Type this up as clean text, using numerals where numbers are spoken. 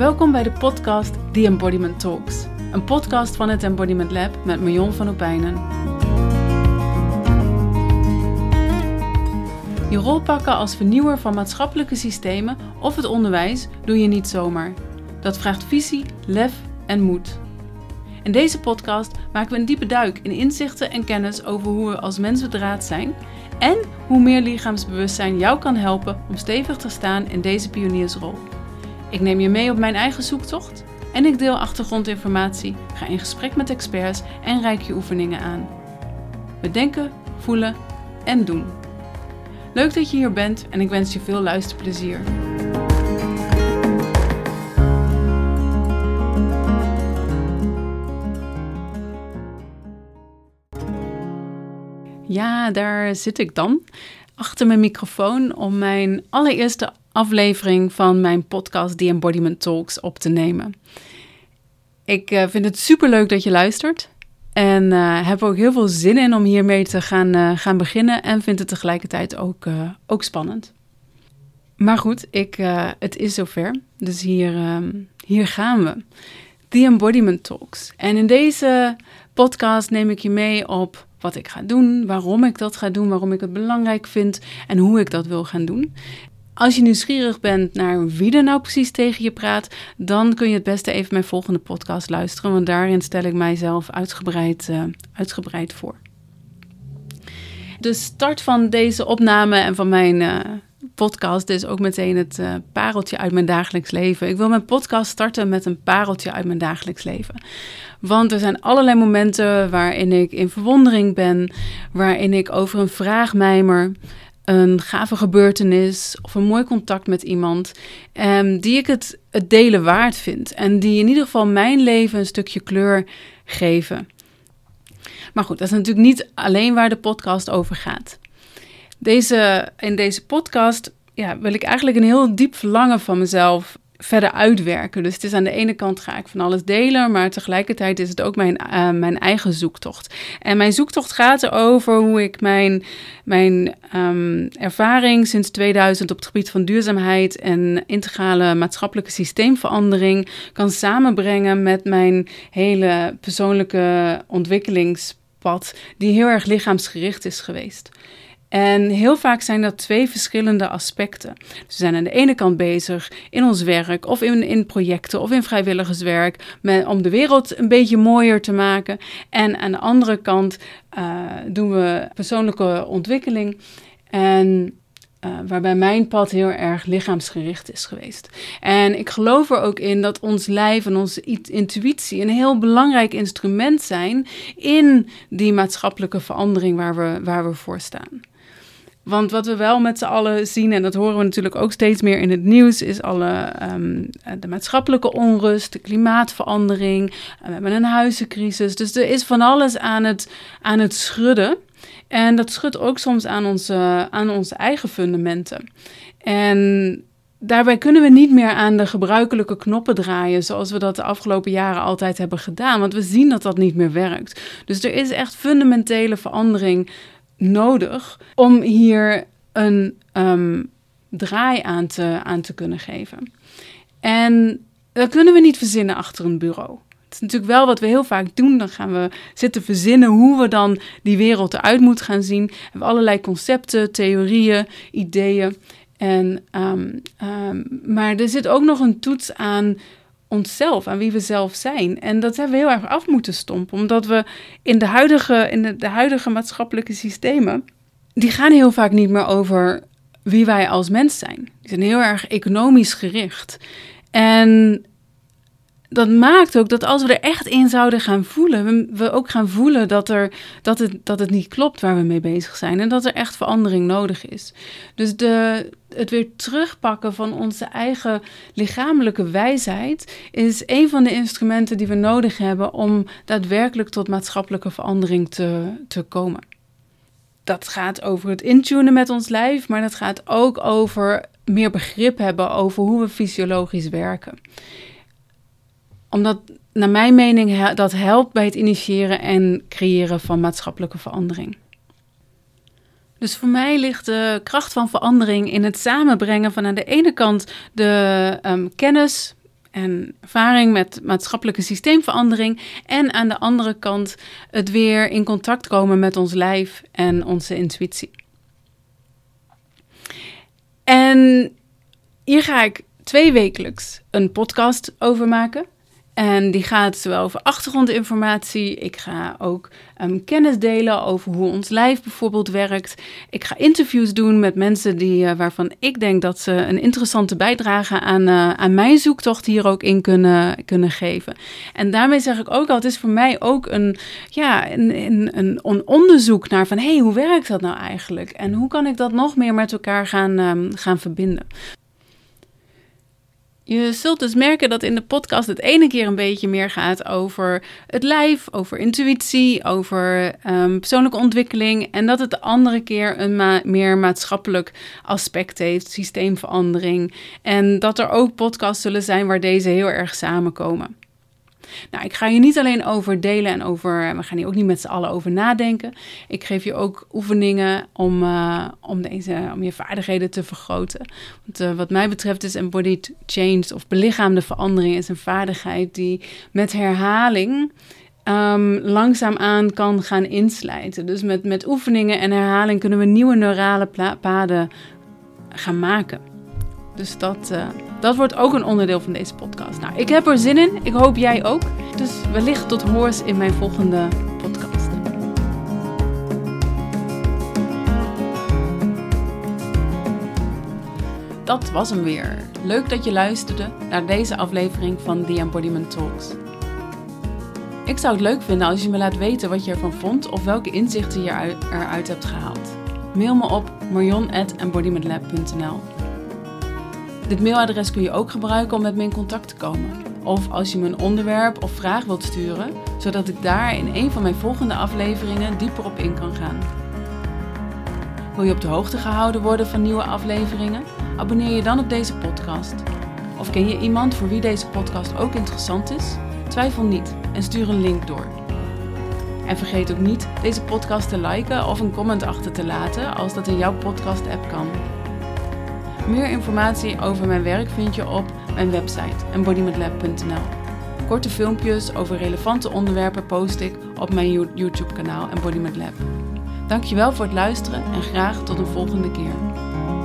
Welkom bij de podcast The Embodiment Talks. Een podcast van het Embodiment Lab met Marion van Oepijnen. Je rol pakken als vernieuwer van maatschappelijke systemen of het onderwijs doe je niet zomaar. Dat vraagt visie, lef en moed. In deze podcast maken we een diepe duik in inzichten en kennis over hoe we als mens bedraad zijn en hoe meer lichaamsbewustzijn jou kan helpen om stevig te staan in deze pioniersrol. Ik neem je mee op mijn eigen zoektocht en ik deel achtergrondinformatie, ga in gesprek met experts en reik je oefeningen aan. Bedenken, voelen en doen. Leuk dat je hier bent en ik wens je veel luisterplezier. Ja, daar zit ik dan, achter mijn microfoon om mijn allereerste aflevering van mijn podcast The Embodiment Talks op te nemen. Ik vind het superleuk dat je luistert en heb ook heel veel zin in om hiermee te gaan beginnen en vind het tegelijkertijd ook spannend. Maar goed, het is zover, dus hier gaan we. The Embodiment Talks. En in deze podcast neem ik je mee op wat ik ga doen, waarom ik dat ga doen, waarom ik het belangrijk vind en hoe ik dat wil gaan doen. Als je nieuwsgierig bent naar wie er nou precies tegen je praat, dan kun je het beste even mijn volgende podcast luisteren, want daarin stel ik mijzelf uitgebreid voor. De start van deze opname en van mijn podcast is ook meteen het pareltje uit mijn dagelijks leven. Ik wil mijn podcast starten met een pareltje uit mijn dagelijks leven. Want er zijn allerlei momenten waarin ik in verwondering ben, waarin ik over een vraag mijmer, een gave gebeurtenis of een mooi contact met iemand die ik het delen waard vind en die in ieder geval mijn leven een stukje kleur geven. Maar goed, dat is natuurlijk niet alleen waar de podcast over gaat. In deze podcast wil ik eigenlijk een heel diep verlangen van mezelf verder uitwerken. Dus het is aan de ene kant ga ik van alles delen, maar tegelijkertijd is het ook mijn eigen zoektocht. En mijn zoektocht gaat erover hoe ik mijn ervaring sinds 2000 op het gebied van duurzaamheid en integrale maatschappelijke systeemverandering kan samenbrengen met mijn hele persoonlijke ontwikkelingspad, die heel erg lichaamsgericht is geweest. En heel vaak zijn dat twee verschillende aspecten. Dus we zijn aan de ene kant bezig in ons werk of in projecten of in vrijwilligerswerk om de wereld een beetje mooier te maken. En aan de andere kant doen we persoonlijke ontwikkeling en waarbij mijn pad heel erg lichaamsgericht is geweest. En ik geloof er ook in dat ons lijf en onze intuïtie een heel belangrijk instrument zijn in die maatschappelijke verandering waar we voor staan. Want wat we wel met z'n allen zien, en dat horen we natuurlijk ook steeds meer in het nieuws, is de maatschappelijke onrust, de klimaatverandering. We hebben een huizencrisis. Dus er is van alles aan het schudden. En dat schudt ook soms aan onze eigen fundamenten. En daarbij kunnen we niet meer aan de gebruikelijke knoppen draaien zoals we dat de afgelopen jaren altijd hebben gedaan. Want we zien dat niet meer werkt. Dus er is echt fundamentele verandering nodig om hier een draai aan te kunnen geven. En dat kunnen we niet verzinnen achter een bureau. Het is natuurlijk wel wat we heel vaak doen. Dan gaan we zitten verzinnen hoe we dan die wereld eruit moet gaan zien. We hebben allerlei concepten, theorieën, ideeën. Maar er zit ook nog een toets aan onszelf, aan wie we zelf zijn. En dat hebben we heel erg af moeten stompen. Omdat we in de huidige maatschappelijke systemen, die gaan heel vaak niet meer over wie wij als mens zijn. Die zijn heel erg economisch gericht. En dat maakt ook dat als we er echt in zouden gaan voelen, we ook gaan voelen dat het niet klopt waar we mee bezig zijn en dat er echt verandering nodig is. Dus het weer terugpakken van onze eigen lichamelijke wijsheid is een van de instrumenten die we nodig hebben om daadwerkelijk tot maatschappelijke verandering te komen. Dat gaat over het intunen met ons lijf, maar dat gaat ook over meer begrip hebben over hoe we fysiologisch werken. Omdat, naar mijn mening, dat helpt bij het initiëren en creëren van maatschappelijke verandering. Dus voor mij ligt de kracht van verandering in het samenbrengen van aan de ene kant de kennis en ervaring met maatschappelijke systeemverandering. En aan de andere kant het weer in contact komen met ons lijf en onze intuïtie. En hier ga ik 2 wekelijks een podcast over maken. En die gaat zowel over achtergrondinformatie. Ik ga ook kennis delen over hoe ons lijf bijvoorbeeld werkt. Ik ga interviews doen met mensen waarvan ik denk dat ze een interessante bijdrage aan mijn zoektocht hier ook in kunnen geven. En daarmee zeg ik ook al, het is voor mij ook een onderzoek naar van hey, hoe werkt dat nou eigenlijk? En hoe kan ik dat nog meer met elkaar gaan verbinden? Je zult dus merken dat in de podcast het ene keer een beetje meer gaat over het lijf, over intuïtie, over persoonlijke ontwikkeling. En dat het de andere keer een meer maatschappelijk aspect heeft, systeemverandering. En dat er ook podcasts zullen zijn waar deze heel erg samenkomen. Nou, ik ga hier niet alleen over delen we gaan hier ook niet met z'n allen over nadenken. Ik geef je ook oefeningen om je vaardigheden te vergroten. Want wat mij betreft is embodied change of belichaamde verandering is een vaardigheid die met herhaling langzaamaan kan gaan inslijten. Dus met oefeningen en herhaling kunnen we nieuwe neurale paden gaan maken. Dus dat wordt ook een onderdeel van deze podcast. Nou, ik heb er zin in. Ik hoop jij ook. Dus wellicht tot hoors in mijn volgende podcast. Dat was hem weer. Leuk dat je luisterde naar deze aflevering van The Embodiment Talks. Ik zou het leuk vinden als je me laat weten wat je ervan vond of welke inzichten je eruit hebt gehaald. Mail me op marion@embodimentlab.nl. Dit mailadres kun je ook gebruiken om met me in contact te komen. Of als je me een onderwerp of vraag wilt sturen, zodat ik daar in een van mijn volgende afleveringen dieper op in kan gaan. Wil je op de hoogte gehouden worden van nieuwe afleveringen? Abonneer je dan op deze podcast. Of ken je iemand voor wie deze podcast ook interessant is? Twijfel niet en stuur een link door. En vergeet ook niet deze podcast te liken of een comment achter te laten als dat in jouw podcast-app kan. Meer informatie over mijn werk vind je op mijn website embodimentlab.nl. Korte filmpjes over relevante onderwerpen post ik op mijn YouTube-kanaal Embodiment Lab. Dankjewel voor het luisteren en graag tot een volgende keer.